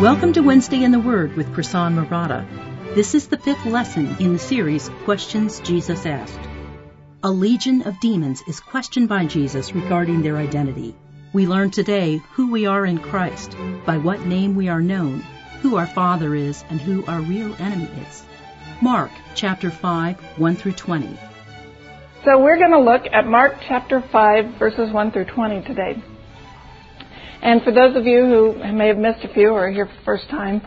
Welcome to Wednesday in the Word with Krisan Murata. This is the fifth lesson in the series, Questions Jesus Asked. A legion of demons is questioned by Jesus regarding their identity. We learn today who we are in Christ, by what name we are known, who our Father is, and who our real enemy is. Mark chapter 5, 1 through 20. So we're going to look at Mark chapter 5, verses 1 through 20 today. And for those of you who may have missed a few or are here for the first time,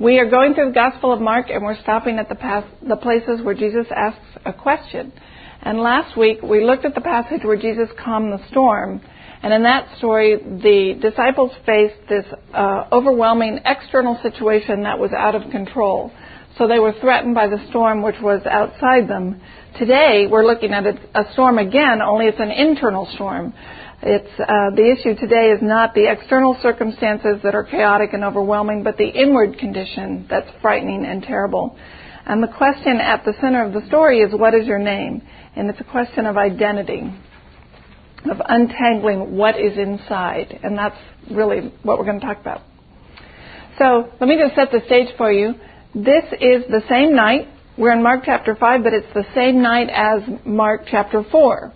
we are going through the Gospel of Mark, and we're stopping at the places where Jesus asks a question. And last week, we looked at the passage where Jesus calmed the storm. And in that story, the disciples faced this overwhelming external situation that was out of control. So they were threatened by the storm which was outside them. Today, we're looking at a storm again, only it's an internal storm. The issue today is not the external circumstances that are chaotic and overwhelming, but the inward condition that's frightening and terrible. And the question at the center of the story is, what is your name? And it's a question of identity, of untangling what is inside. And that's really what we're going to talk about. So let me just set the stage for you. This is the same night. We're in Mark chapter 5, but it's the same night as Mark chapter 4.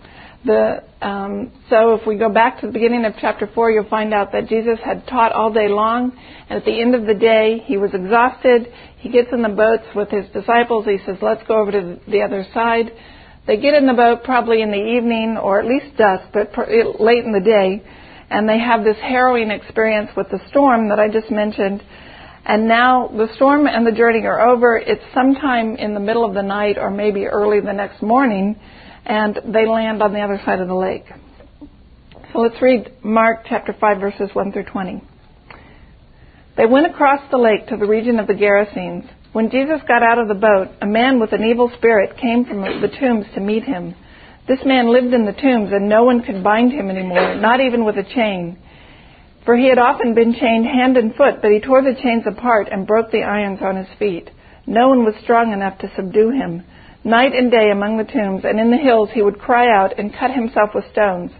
So if we go back to the beginning of chapter 4, you'll find out that Jesus had taught all day long, and at the end of the day, he was exhausted. He gets in the boats with his disciples. He says, let's go over to the other side. They get in the boat probably in the evening, or at least dusk, but late in the day, and they have this harrowing experience with the storm that I just mentioned. And now the storm and the journey are over. It's sometime in the middle of the night or maybe early the next morning, and they land on the other side of the lake. So let's read Mark chapter 5, verses 1 through 20. They went across the lake to the region of the Gerasenes. When Jesus got out of the boat, a man with an evil spirit came from the tombs to meet him. This man lived in the tombs, and no one could bind him anymore, not even with a chain. For he had often been chained hand and foot, but he tore the chains apart and broke the irons on his feet. No one was strong enough to subdue him. Night and day among the tombs and in the hills he would cry out and cut himself with stones.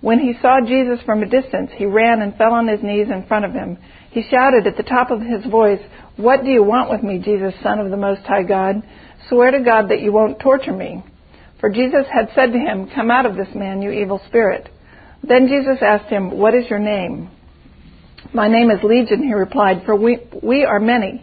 When he saw Jesus from a distance, he ran and fell on his knees in front of him. He shouted at the top of his voice, "What do you want with me, Jesus, Son of the Most High God? Swear to God that you won't torture me." For Jesus had said to him, "Come out of this man, you evil spirit." Then Jesus asked him, "What is your name?" "My name is Legion," he replied, "for we are many."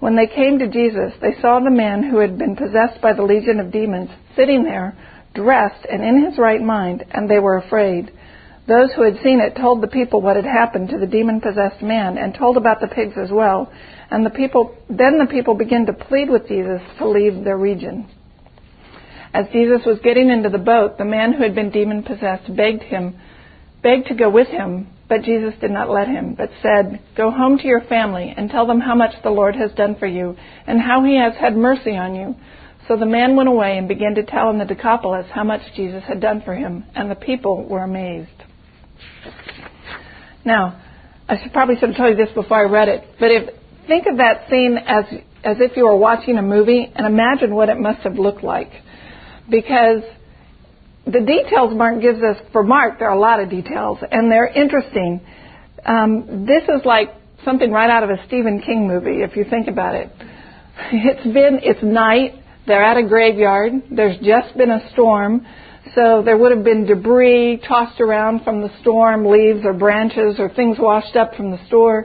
When they came to Jesus, they saw the man who had been possessed by the legion of demons sitting there, dressed and in his right mind, and they were afraid. Those who had seen it told the people what had happened to the demon-possessed man and told about the pigs as well. And the people began to plead with Jesus to leave their region. As Jesus was getting into the boat, the man who had been demon-possessed begged to go with him. But Jesus did not let him, but said, "Go home to your family and tell them how much the Lord has done for you and how he has had mercy on you." So the man went away and began to tell in the Decapolis how much Jesus had done for him, and the people were amazed. Now, I should have told you this before I read it, but think of that scene as if you were watching a movie and imagine what it must have looked like. Because the details Mark gives us, for Mark, there are a lot of details, and they're interesting. This is like something right out of a Stephen King movie, if you think about it. It's night, they're at a graveyard, there's just been a storm, so there would have been debris tossed around from the storm, leaves or branches or things washed up from the store.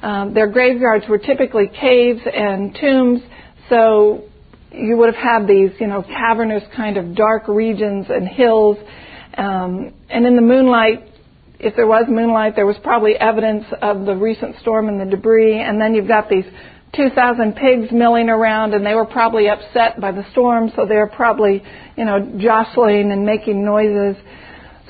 Their graveyards were typically caves and tombs, so you would have had these, cavernous kind of dark regions and hills. And in the moonlight, if there was moonlight, there was probably evidence of the recent storm and the debris. And then you've got these 2,000 pigs milling around, and they were probably upset by the storm, so they're probably, jostling and making noises.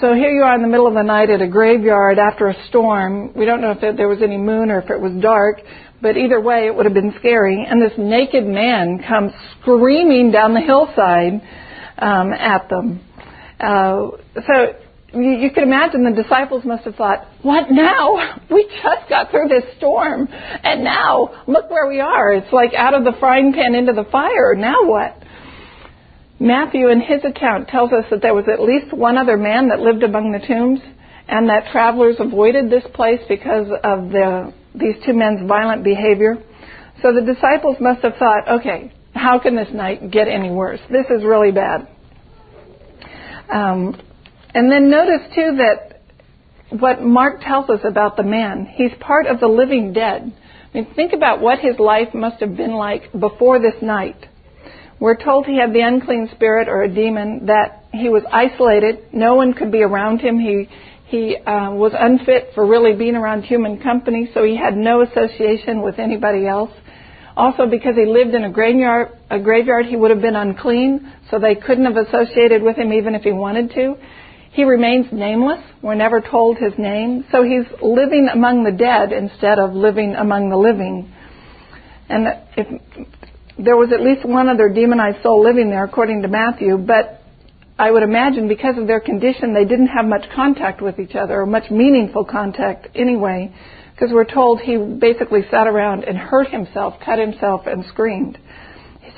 So here you are in the middle of the night at a graveyard after a storm. We don't know if there was any moon or if it was dark, But either way, it would have been scary. And this naked man comes screaming down the hillside at them. So you could imagine the disciples must have thought, what now? We just got through this storm. And now, look where we are. It's like out of the frying pan into the fire. Now what? Matthew, in his account, tells us that there was at least one other man that lived among the tombs, and that travelers avoided this place because of these two men's violent behavior. So the disciples must have thought, okay, how can this night get any worse? This is really bad. And then notice, too, that what Mark tells us about the man, he's part of the living dead. I mean, think about what his life must have been like before this night. We're told he had the unclean spirit or a demon, that he was isolated. No one could be around him. He was unfit for really being around human company, so he had no association with anybody else. Also, because he lived in a graveyard, he would have been unclean, so they couldn't have associated with him even if he wanted to. He remains nameless. We're never told his name. So he's living among the dead instead of living among the living. And if there was at least one other demonized soul living there, according to Matthew, but I would imagine because of their condition, they didn't have much contact with each other, or much meaningful contact anyway, because we're told he basically sat around and hurt himself, cut himself, and screamed.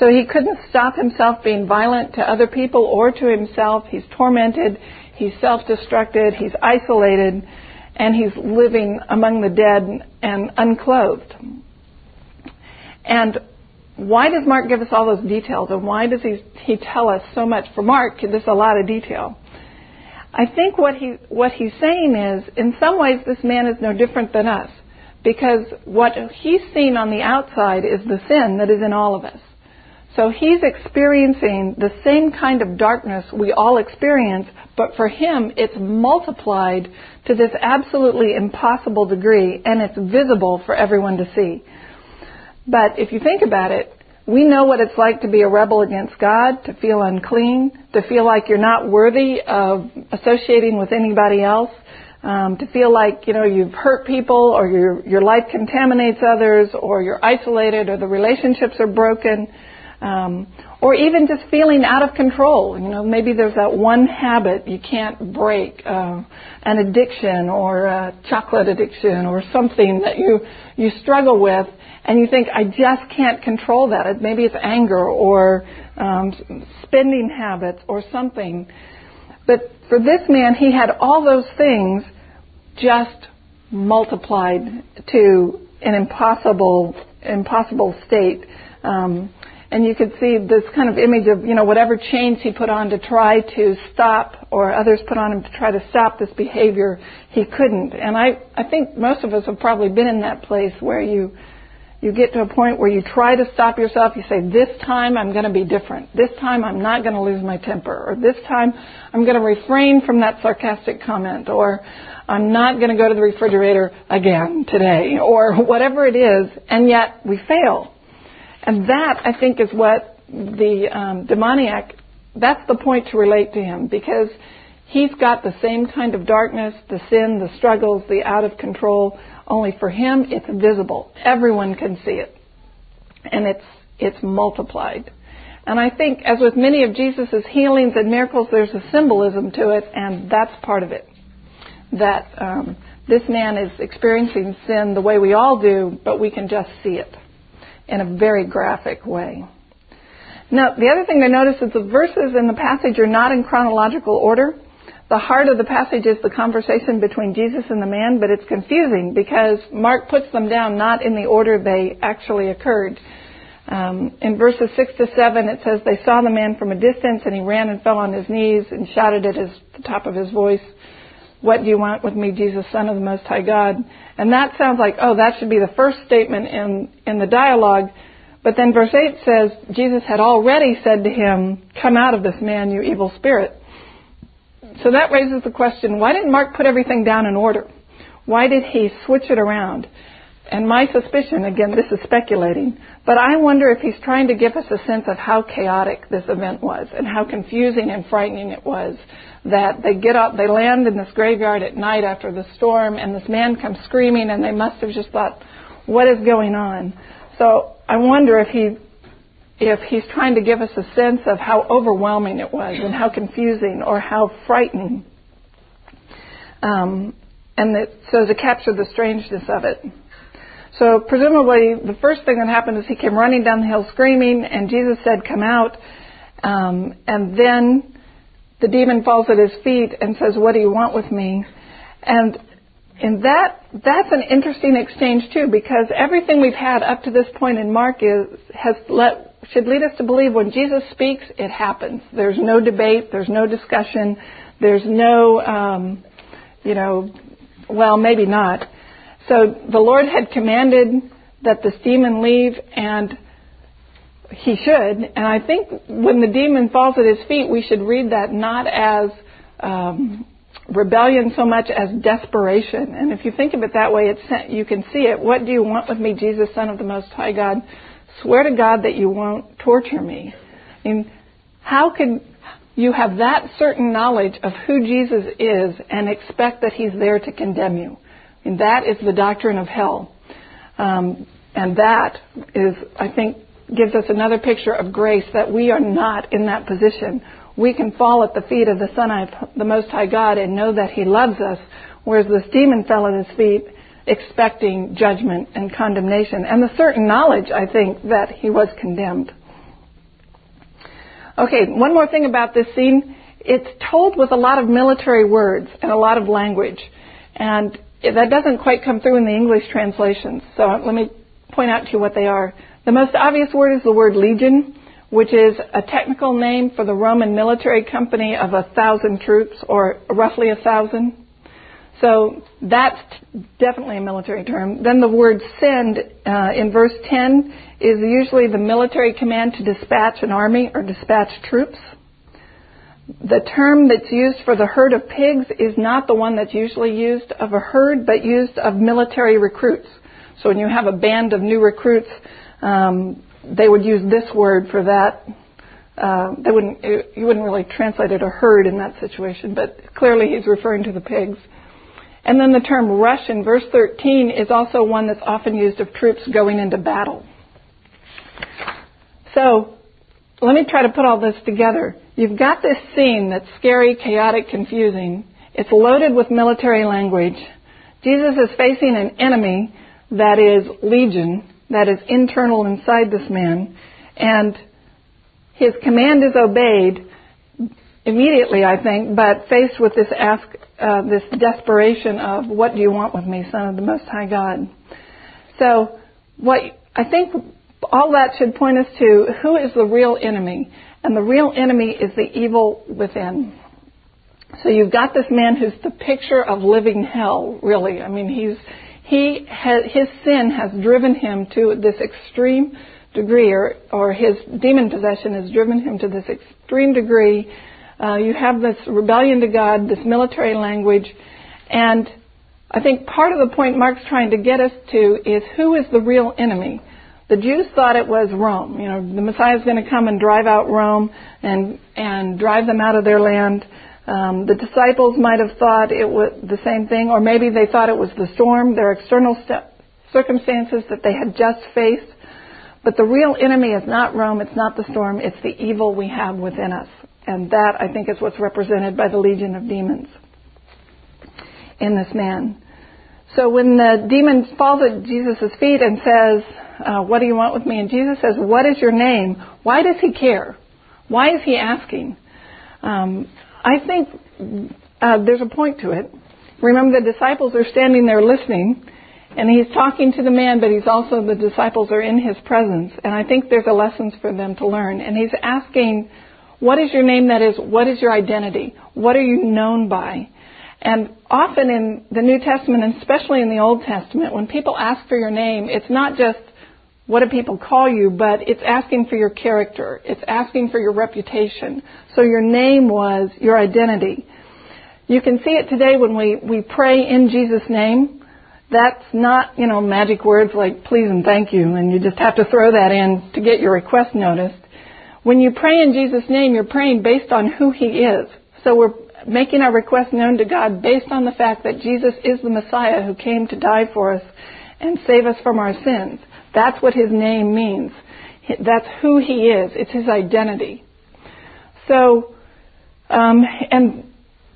So he couldn't stop himself being violent to other people or to himself. He's tormented, he's self-destructed, he's isolated, and he's living among the dead and unclothed. And why does Mark give us all those details, and why does he tell us so much? For Mark, there's a lot of detail. I think what he's saying is, in some ways, this man is no different than us, because what he's seen on the outside is the sin that is in all of us. So he's experiencing the same kind of darkness we all experience, but for him, it's multiplied to this absolutely impossible degree, and it's visible for everyone to see. But if you think about it, we know what it's like to be a rebel against God, to feel unclean, to feel like you're not worthy of associating with anybody else, to feel like, you know, you've hurt people, or your life contaminates others, or you're isolated, or the relationships are broken, or even just feeling out of control. You know, maybe there's that one habit you can't break, an addiction, or a chocolate addiction, or something that you struggle with. And you think, I just can't control that. Maybe it's anger or spending habits or something. But for this man, he had all those things just multiplied to an impossible state. And you could see this kind of image of, you know, whatever chains he put on to try to stop, or others put on him to try to stop this behavior, he couldn't. And I think most of us have probably been in that place where you get to a point where you try to stop yourself. You say, this time I'm going to be different. This time I'm not going to lose my temper. Or this time I'm going to refrain from that sarcastic comment. Or I'm not going to go to the refrigerator again today. Or whatever it is. And yet we fail. And that, I think, is what the demoniac, that's the point to relate to him. Because he's got the same kind of darkness, the sin, the struggles, the out of control. Only for him, it's visible. Everyone can see it. And it's multiplied. And I think, as with many of Jesus' healings and miracles, there's a symbolism to it, and that's part of it. That this man is experiencing sin the way we all do, but we can just see it in a very graphic way. Now, the other thing to notice is the verses in the passage are not in chronological order. The heart of the passage is the conversation between Jesus and the man, but it's confusing because Mark puts them down not in the order they actually occurred. In verses 6 to 7, it says, they saw the man from a distance, and he ran and fell on his knees and shouted at the top of his voice, "What do you want with me, Jesus, Son of the Most High God?" And that sounds like, oh, that should be the first statement in the dialogue. But then verse 8 says, Jesus had already said to him, "Come out of this man, you evil spirit." So that raises the question, why didn't Mark put everything down in order? Why did he switch it around? And my suspicion, again, this is speculating, but I wonder if he's trying to give us a sense of how chaotic this event was and how confusing and frightening it was, that they get up, they land in this graveyard at night after the storm, and this man comes screaming, and they must have just thought, what is going on? So I wonder if he's trying to give us a sense of how overwhelming it was and how confusing or how frightening. So to capture the strangeness of it. So presumably the first thing that happened is he came running down the hill screaming, and Jesus said, "Come out." And then the demon falls at his feet and says, "What do you want with me?" And that's an interesting exchange too, because everything we've had up to this point in Mark should lead us to believe when Jesus speaks, it happens. There's no debate, there's no discussion, there's no, well, maybe not. So the Lord had commanded that this demon leave, and he should. And I think when the demon falls at his feet, we should read that not as rebellion so much as desperation. And if you think of it that way, you can see it. What do you want with me, Jesus, Son of the Most High God? Swear to God that you won't torture me. I mean, how could you have that certain knowledge of who Jesus is and expect that he's there to condemn you? And that is the doctrine of hell. And that is, I think, gives us another picture of grace, that we are not in that position. We can fall at the feet of the Son of the Most High God and know that he loves us, whereas this demon fell at his feet expecting judgment and condemnation, and the certain knowledge, I think, that he was condemned. Okay, one more thing about this scene. It's told with a lot of military words and a lot of language, and that doesn't quite come through in the English translations. So let me point out to you what they are. The most obvious word is the word legion, which is a technical name for the Roman military company of 1,000 troops, or roughly 1,000. So that's definitely a military term. Then the word send in verse 10 is usually the military command to dispatch an army or dispatch troops. The term that's used for the herd of pigs is not the one that's usually used of a herd, but used of military recruits. So when you have a band of new recruits, they would use this word for that. You wouldn't really translate it a herd in that situation, but clearly he's referring to the pigs. And then the term rush in verse 13 is also one that's often used of troops going into battle. So let me try to put all this together. You've got this scene that's scary, chaotic, confusing. It's loaded with military language. Jesus is facing an enemy that is legion, that is internal inside this man, and his command is obeyed immediately, I think, but faced with this this desperation of, what do you want with me, Son of the Most High God? So what I think all that should point us to, who is the real enemy? And the real enemy is the evil within. So you've got this man who's the picture of living hell, really. I mean, his sin has driven him to this extreme degree, or his demon possession has driven him to this extreme degree. You have this rebellion to God, this military language, and I think part of the point Mark's trying to get us to is, who is the real enemy? The Jews thought it was Rome. You know, the Messiah's going to come and drive out Rome and drive them out of their land. The disciples might have thought it was the same thing, or maybe they thought it was the storm, their external circumstances that they had just faced. But the real enemy is not Rome, it's not the storm, it's the evil we have within us. And that, I think, is what's represented by the legion of demons in this man. So when the demon falls at Jesus' feet and says, what do you want with me? And Jesus says, what is your name? Why does he care? Why is he asking? I think there's a point to it. Remember, the disciples are standing there listening, and he's talking to the man, but he's also, the disciples are in his presence. And I think there's a lesson for them to learn. And he's asking, what is your name? That is, what is your identity? What are you known by? And often in the New Testament, and especially in the Old Testament, when people ask for your name, it's not just, what do people call you? But it's asking for your character. It's asking for your reputation. So your name was your identity. You can see it today when we pray in Jesus' name. That's not, magic words like please and thank you, and you just have to throw that in to get your request noticed. When you pray in Jesus' name, you're praying based on who he is. So we're making our request known to God based on the fact that Jesus is the Messiah who came to die for us and save us from our sins. That's what his name means. That's who he is. It's his identity. So, and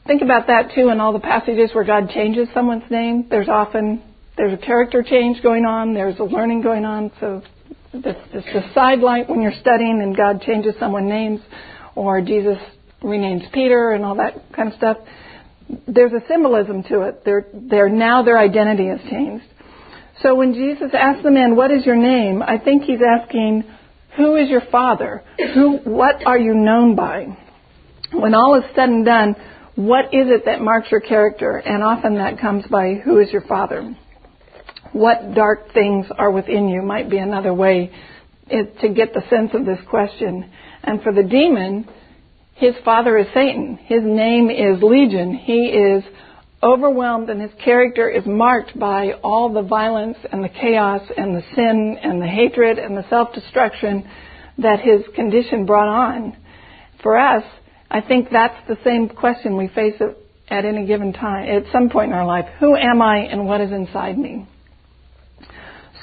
think about that too in all the passages where God changes someone's name. There's a character change going on. There's a learning going on. So this is a sidelight when you're studying and God changes someone's names, or Jesus renames Peter and all that kind of stuff. There's a symbolism to it. Now their identity has changed. So when Jesus asks the man, what is your name? I think he's asking, who is your father? What are you known by? When all is said and done, what is it that marks your character? And often that comes by who is your father. What dark things are within you might be another way to get the sense of this question. And for the demon, his father is Satan. His name is Legion. He is overwhelmed, and his character is marked by all the violence and the chaos and the sin and the hatred and the self-destruction that his condition brought on. For us, I think that's the same question we face at any given time, at some point in our life. Who am I and what is inside me?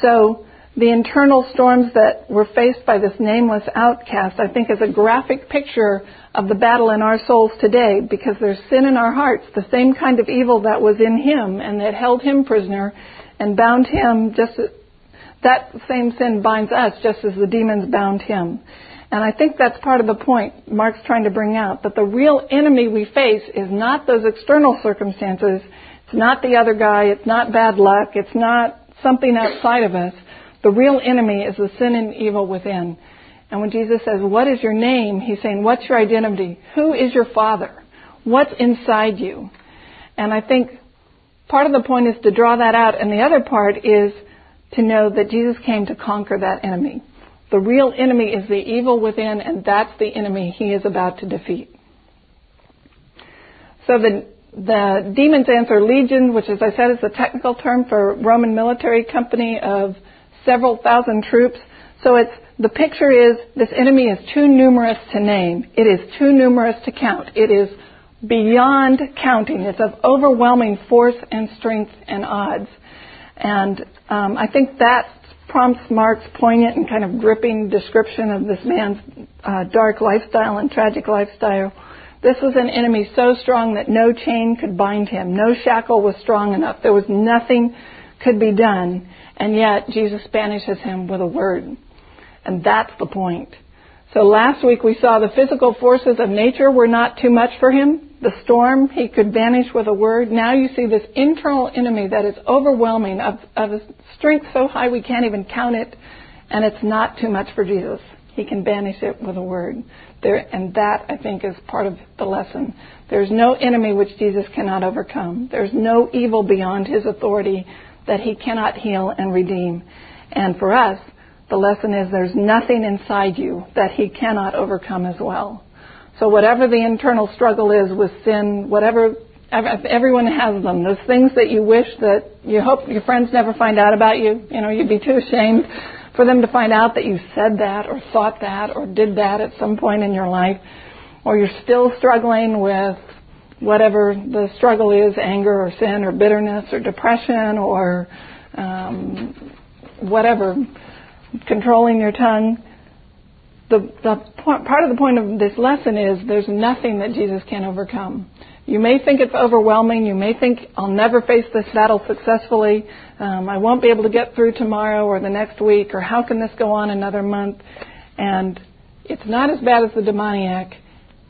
So the internal storms that were faced by this nameless outcast, I think, is a graphic picture of the battle in our souls today, because there's sin in our hearts, the same kind of evil that was in him and that held him prisoner and bound him. Just that same sin binds us just as the demons bound him. And I think that's part of the point Mark's trying to bring out, that the real enemy we face is not those external circumstances. It's not the other guy. It's not bad luck. It's not something outside of us. The real enemy is the sin and evil within. And when Jesus says, what is your name? He's saying, what's your identity? Who is your father? What's inside you? And I think part of the point is to draw that out. And the other part is to know that Jesus came to conquer that enemy. The real enemy is the evil within, and that's the enemy he is about to defeat. So the demon's answer, legion, which, as I said, is the technical term for Roman military company of several thousand troops. So the picture is this enemy is too numerous to name. It is too numerous to count. It is beyond counting. It's of overwhelming force and strength and odds. And I think that prompts Mark's poignant and kind of gripping description of this man's dark lifestyle and tragic lifestyle. This was an enemy so strong that no chain could bind him. No shackle was strong enough. There was nothing could be done. And yet Jesus banishes him with a word. And that's the point. So last week we saw the physical forces of nature were not too much for him. The storm he could banish with a word. Now you see this internal enemy that is overwhelming, of a strength so high we can't even count it. And it's not too much for Jesus. He can banish it with a word. And that, I think, is part of the lesson. There's no enemy which Jesus cannot overcome. There's no evil beyond his authority that he cannot heal and redeem. And for us, the lesson is there's nothing inside you that he cannot overcome as well. So whatever the internal struggle is with sin, whatever, everyone has them. Those things that you wish that you hope your friends never find out about you. You know, you'd be too ashamed for them to find out that you said that or thought that or did that at some point in your life. Or you're still struggling with whatever the struggle is, anger or sin or bitterness or depression or whatever, controlling your tongue. Part of the point of this lesson is there's nothing that Jesus can't overcome. You may think it's overwhelming. You may think, I'll never face this battle successfully. I won't be able to get through tomorrow or the next week, or how can this go on another month? And it's not as bad as the demoniac.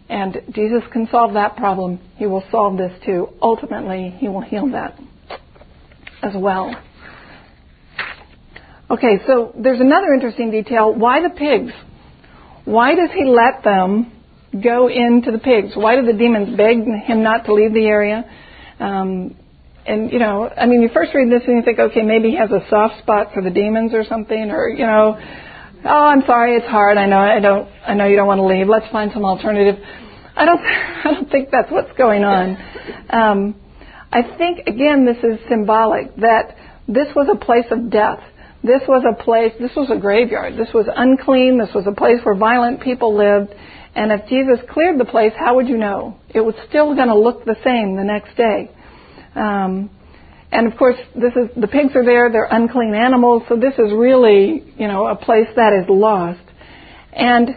And Jesus can solve that problem. He will solve this too. Ultimately, he will heal that as well. Okay, so there's another interesting detail. Why the pigs? Why does he let them go into the pigs? Why do the demons beg him not to leave the area? And, you know, I mean, you first read this and you think, okay, maybe he has a soft spot for the demons or something, or, you know, oh, I'm sorry, it's hard. I know you don't want to leave. Let's find some alternative. I don't think that's what's going on. I think, again, this is symbolic, that this was a place of death. This was a graveyard. This was unclean. This was a place where violent people lived. And if Jesus cleared the place, how would you know? It was still going to look the same the next day. And of course, this is, the pigs are there, they're unclean animals, so this is really, you know, a place that is lost. And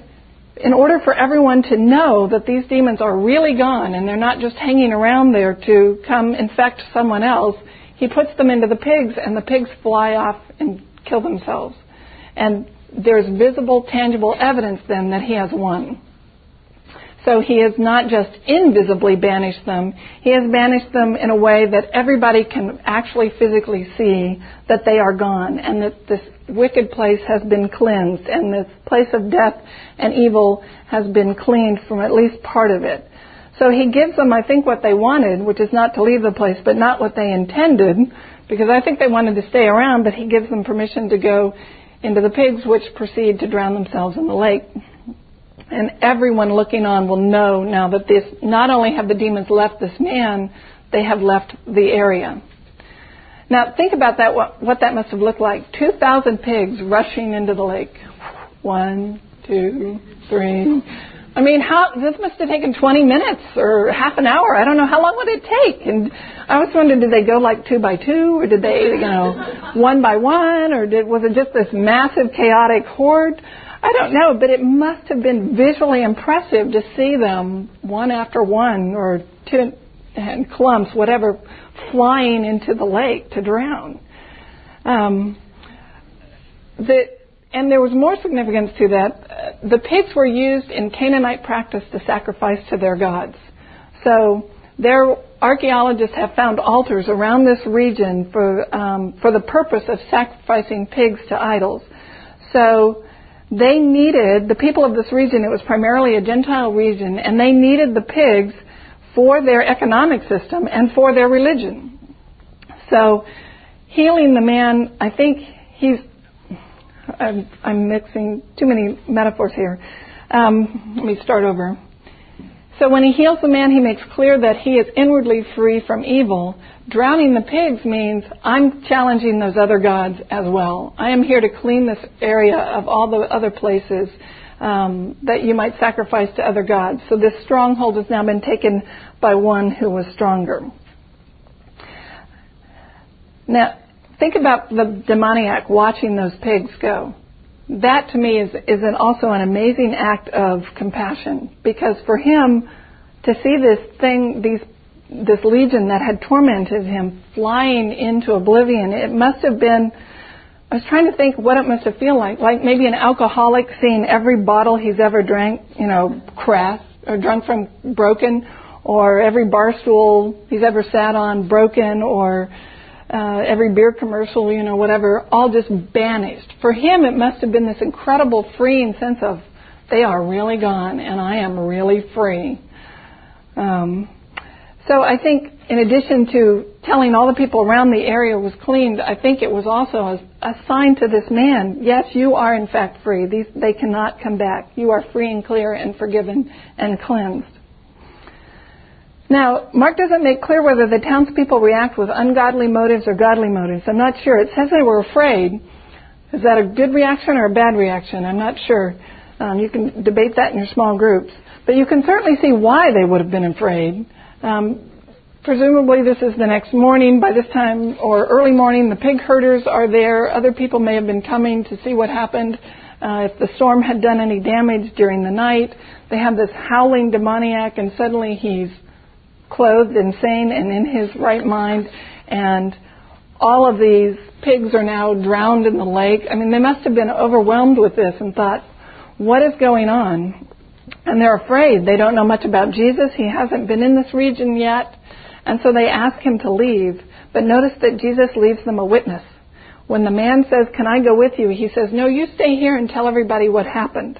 in order for everyone to know that these demons are really gone and they're not just hanging around there to come infect someone else, he puts them into the pigs, and the pigs fly off and kill themselves. And there's visible, tangible evidence then that he has won. So he has not just invisibly banished them, he has banished them in a way that everybody can actually physically see that they are gone and that this wicked place has been cleansed and this place of death and evil has been cleaned from at least part of it. So he gives them, I think, what they wanted, which is not to leave the place, but not what they intended, because I think they wanted to stay around, but he gives them permission to go into the pigs, which proceed to drown themselves in the lake. And everyone looking on will know now that this, not only have the demons left this man, they have left the area. Now, think about that, what that must have looked like. 2,000 pigs rushing into the lake. 1, 2, 3... I mean, this must have taken 20 minutes or half an hour. I don't know, how long would it take? And I was wondering, did they go like 2 by 2, or did they, you know, 1 by 1, or was it just this massive chaotic horde? I don't know, but it must have been visually impressive to see them one after one or two in clumps, whatever, flying into the lake to drown. And there was more significance to that. The pigs were used in Canaanite practice to sacrifice to their gods. So their archaeologists have found altars around this region for the purpose of sacrificing pigs to idols. So they needed, the people of this region, it was primarily a Gentile region, and they needed the pigs for their economic system and for their religion. So healing the man, I think I'm mixing too many metaphors here. Let me start over. So when he heals the man, he makes clear that he is inwardly free from evil. Drowning the pigs means I'm challenging those other gods as well. I am here to clean this area of all the other places that you might sacrifice to other gods. So this stronghold has now been taken by one who was stronger. Now, think about the demoniac watching those pigs go. That, to me, is also an amazing act of compassion, because for him to see this legion that had tormented him flying into oblivion, it must have been, I was trying to think what it must have feel like maybe an alcoholic seeing every bottle he's ever drank, you know, crashed or drunk from broken, or every bar stool he's ever sat on broken, or every beer commercial, you know, whatever, all just banished. For him, it must have been this incredible freeing sense of, they are really gone and I am really free. So I think, in addition to telling all the people around the area was cleaned, I think it was also a sign to this man, yes, you are in fact free. They cannot come back. You are free and clear and forgiven and cleansed. Now, Mark doesn't make clear whether the townspeople react with ungodly motives or godly motives. I'm not sure. It says they were afraid. Is that a good reaction or a bad reaction? I'm not sure. You can debate that in your small groups. But you can certainly see why they would have been afraid. Presumably this is the next morning. By this time, or early morning, the pig herders are there. Other people may have been coming to see what happened. If the storm had done any damage during the night. They have this howling demoniac, and suddenly he's clothed and sane and in his right mind, and all of these pigs are now drowned in the lake. I mean, they must have been overwhelmed with this and thought, what is going on? And they're afraid. They don't know much about Jesus. He hasn't been in this region yet. And so they ask him to leave. But notice that Jesus leaves them a witness. When the man says, can I go with you? He says, no, you stay here and tell everybody what happened.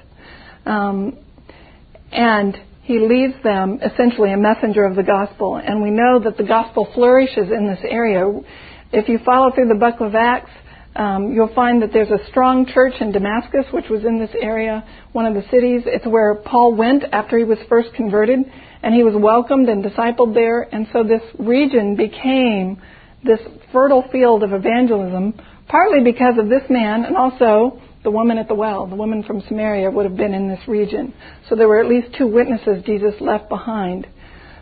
And he leaves them essentially a messenger of the gospel. And we know that the gospel flourishes in this area. If you follow through the book of Acts, you'll find that there's a strong church in Damascus, which was in this area, one of the cities. It's where Paul went after he was first converted, and he was welcomed and discipled there. And so this region became this fertile field of evangelism, partly because of this man, and also the woman at the well, the woman from Samaria, would have been in this region. So there were at least two witnesses Jesus left behind.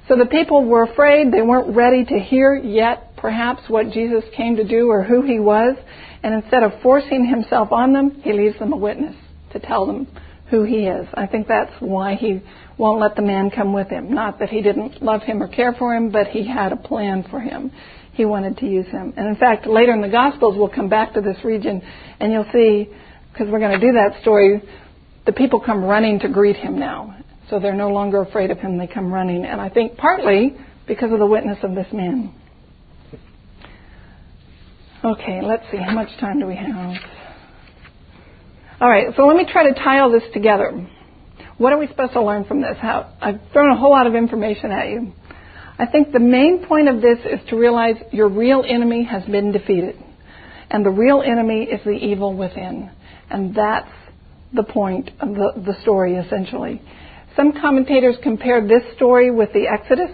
So the people were afraid. They weren't ready to hear yet perhaps what Jesus came to do or who he was, and instead of forcing himself on them, he leaves them a witness to tell them who he is. I think that's why he won't let the man come with him. Not that he didn't love him or care for him, but he had a plan for him. He wanted to use him. And in fact, later in the Gospels, we'll come back to this region, and you'll see, because we're going to do that story, the people come running to greet him now. So they're no longer afraid of him. They come running. And I think partly because of the witness of this man. Okay, let's see. How much time do we have? All right, so let me try to tie all this together. What are we supposed to learn from this? I've thrown a whole lot of information at you. I think the main point of this is to realize your real enemy has been defeated. And the real enemy is the evil within. And that's the point of the story, essentially. Some commentators compare this story with the Exodus,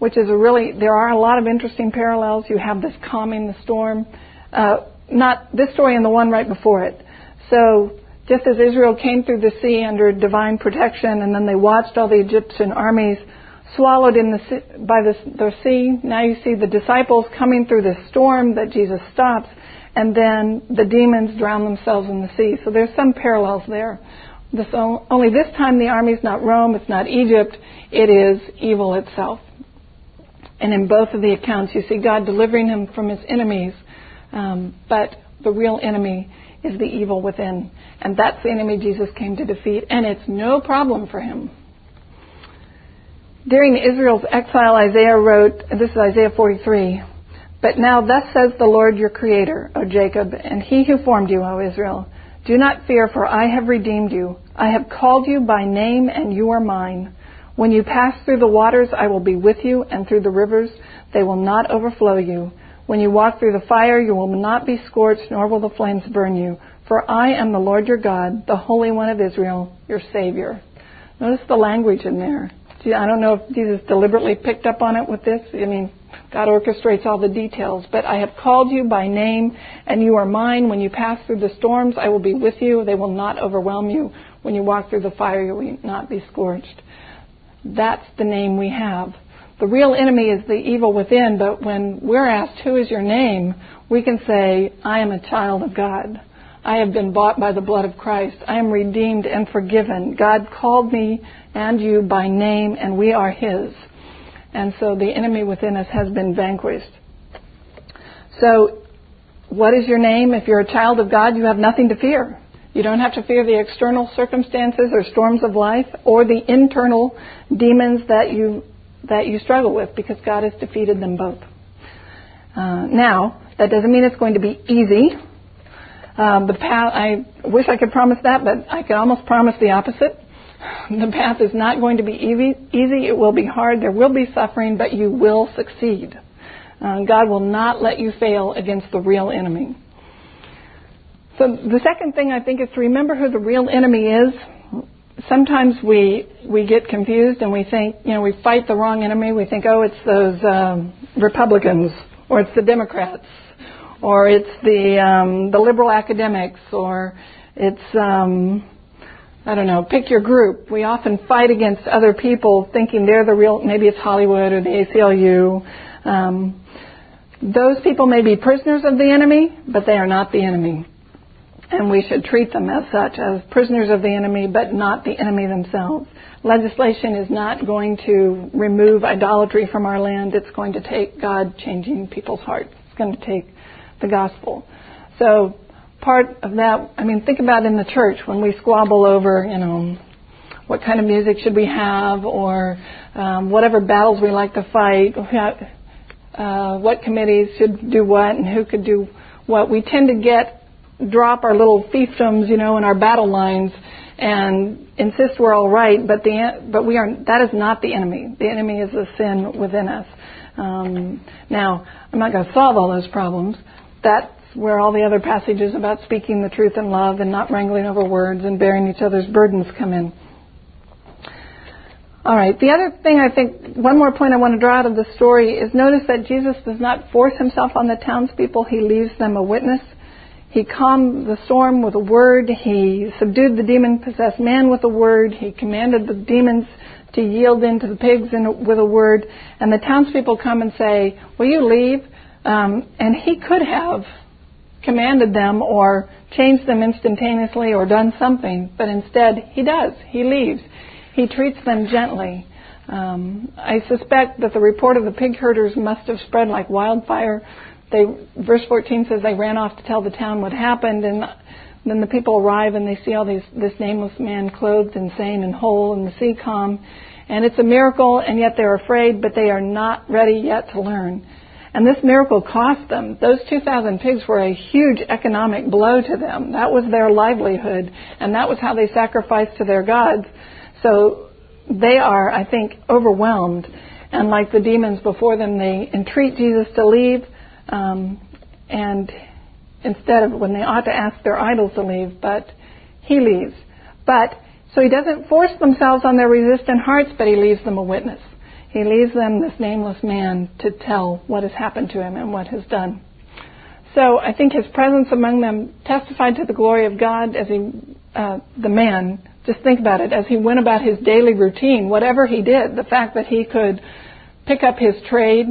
which is there are a lot of interesting parallels. You have this calming the storm. Not this story and the one right before it. So just as Israel came through the sea under divine protection, and then they watched all the Egyptian armies swallowed in by the sea, now you see the disciples coming through this storm that Jesus stops, and then the demons drown themselves in the sea. So there's some parallels there. Only this time the army's not Rome, it's not Egypt, it is evil itself. And in both of the accounts you see God delivering him from his enemies, but the real enemy is the evil within. And that's the enemy Jesus came to defeat, and it's no problem for him. During Israel's exile, Isaiah wrote, this is Isaiah 43, "But now thus says the Lord your Creator, O Jacob, and he who formed you, O Israel. Do not fear, for I have redeemed you. I have called you by name, and you are mine. When you pass through the waters, I will be with you, and through the rivers, they will not overflow you. When you walk through the fire, you will not be scorched, nor will the flames burn you. For I am the Lord your God, the Holy One of Israel, your Savior." Notice the language in there. I don't know if Jesus deliberately picked up on it with this. I mean, God orchestrates all the details. "But I have called you by name, and you are mine. When you pass through the storms, I will be with you. They will not overwhelm you. When you walk through the fire, you will not be scorched." That's the name we have. The real enemy is the evil within, but when we're asked, who is your name? We can say, I am a child of God. I have been bought by the blood of Christ. I am redeemed and forgiven. God called me and you by name, and we are his. And so the enemy within us has been vanquished. So what is your name? If you're a child of God, you have nothing to fear. You don't have to fear the external circumstances or storms of life or the internal demons that you struggle with, because God has defeated them both. Now, that doesn't mean it's going to be easy. I wish I could promise that, but I can almost promise the opposite. The path is not going to be easy. It will be hard. There will be suffering, but you will succeed. God will not let you fail against the real enemy. So the second thing, I think, is to remember who the real enemy is. Sometimes we get confused and we think, we fight the wrong enemy. We think, oh, it's those Republicans, or it's the Democrats, or it's the liberal academics, or it's... I don't know, pick your group. We often fight against other people thinking they're the real, maybe it's Hollywood or the ACLU. Those people may be prisoners of the enemy, but they are not the enemy. And we should treat them as such, as prisoners of the enemy, but not the enemy themselves. Legislation is not going to remove idolatry from our land. It's going to take God changing people's hearts. It's going to take the gospel. So part of that, think about in the church when we squabble over, what kind of music should we have, or whatever battles we like to fight, what committees should do what and who could do what. We tend to drop our little fiefdoms, and our battle lines and insist we're all right, but we are. That is not the enemy. The enemy is the sin within us. Now, I'm not going to solve all those problems. That's where all the other passages about speaking the truth in love and not wrangling over words and bearing each other's burdens come in. All right, the other thing one more point I want to draw out of the story is notice that Jesus does not force himself on the townspeople. He leaves them a witness. He calmed the storm with a word. He subdued the demon-possessed man with a word. He commanded the demons to yield in to the pigs with a word. And the townspeople come and say, will you leave? And he could have commanded them or changed them instantaneously or done something, but instead he does. He leaves. He treats them gently. I suspect that the report of the pig herders must have spread like wildfire. Verse 14 says they ran off to tell the town what happened, and then the people arrive and they see all this nameless man clothed and sane and whole and the sea calm. And it's a miracle, and yet they're afraid, but they are not ready yet to learn. And this miracle cost them. Those 2,000 pigs were a huge economic blow to them. That was their livelihood, and that was how they sacrificed to their gods. So they are, I think, overwhelmed. And like the demons before them, they entreat Jesus to leave. And instead of when they ought to ask their idols to leave, but he leaves. So he doesn't force themselves on their resistant hearts, but he leaves them a witness. He leaves them this nameless man to tell what has happened to him and what has done. So I think his presence among them testified to the glory of God as the man, just think about it, as he went about his daily routine, whatever he did, the fact that he could pick up his trade,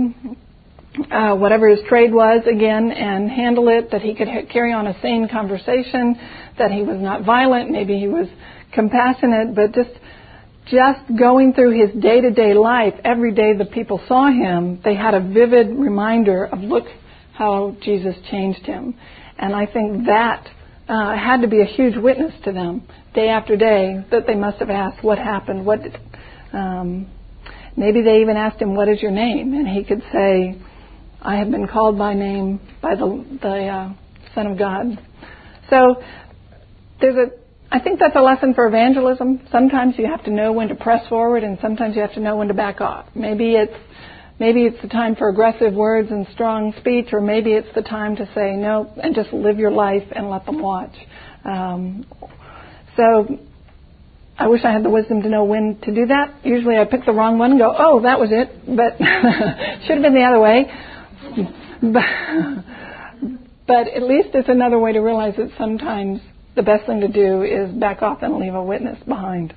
whatever his trade was, again, and handle it, that he could carry on a sane conversation, that he was not violent, maybe he was compassionate, but just going through his day-to-day life, every day the people saw him, they had a vivid reminder of, look how Jesus changed him. And I think that had to be a huge witness to them, day after day, that they must have asked what happened. Maybe they even asked him, what is your name? And he could say, I have been called by name by the Son of God. So I think that's a lesson for evangelism. Sometimes you have to know when to press forward, and sometimes you have to know when to back off. Maybe it's the time for aggressive words and strong speech, or maybe it's the time to say no and just live your life and let them watch. So I wish I had the wisdom to know when to do that. Usually I pick the wrong one and go, oh, that was it, but should have been the other way. But at least it's another way to realize that sometimes the best thing to do is back off and leave a witness behind.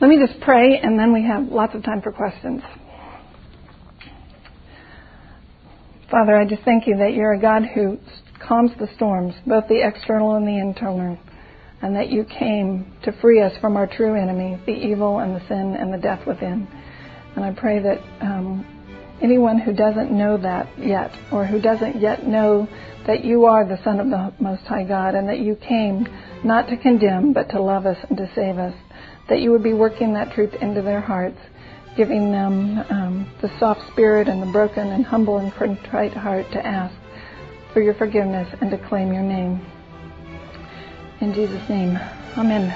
Let me just pray, and then we have lots of time for questions. Father, I just thank you that you're a God who calms the storms, both the external and the internal, and that you came to free us from our true enemy, the evil and the sin and the death within. And I pray that anyone who doesn't know that yet, or who doesn't yet know that you are the Son of the Most High God, and that you came not to condemn, but to love us and to save us, that you would be working that truth into their hearts, giving them the soft spirit and the broken and humble and contrite heart to ask for your forgiveness and to claim your name. In Jesus' name, amen.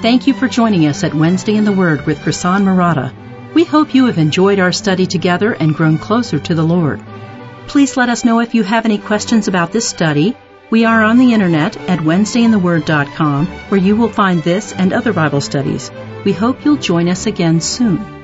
Thank you for joining us at Wednesday in the Word with Krisan Murata. We hope you have enjoyed our study together and grown closer to the Lord. Please let us know if you have any questions about this study. We are on the internet at WednesdayInTheWord.com, where you will find this and other Bible studies. We hope you'll join us again soon.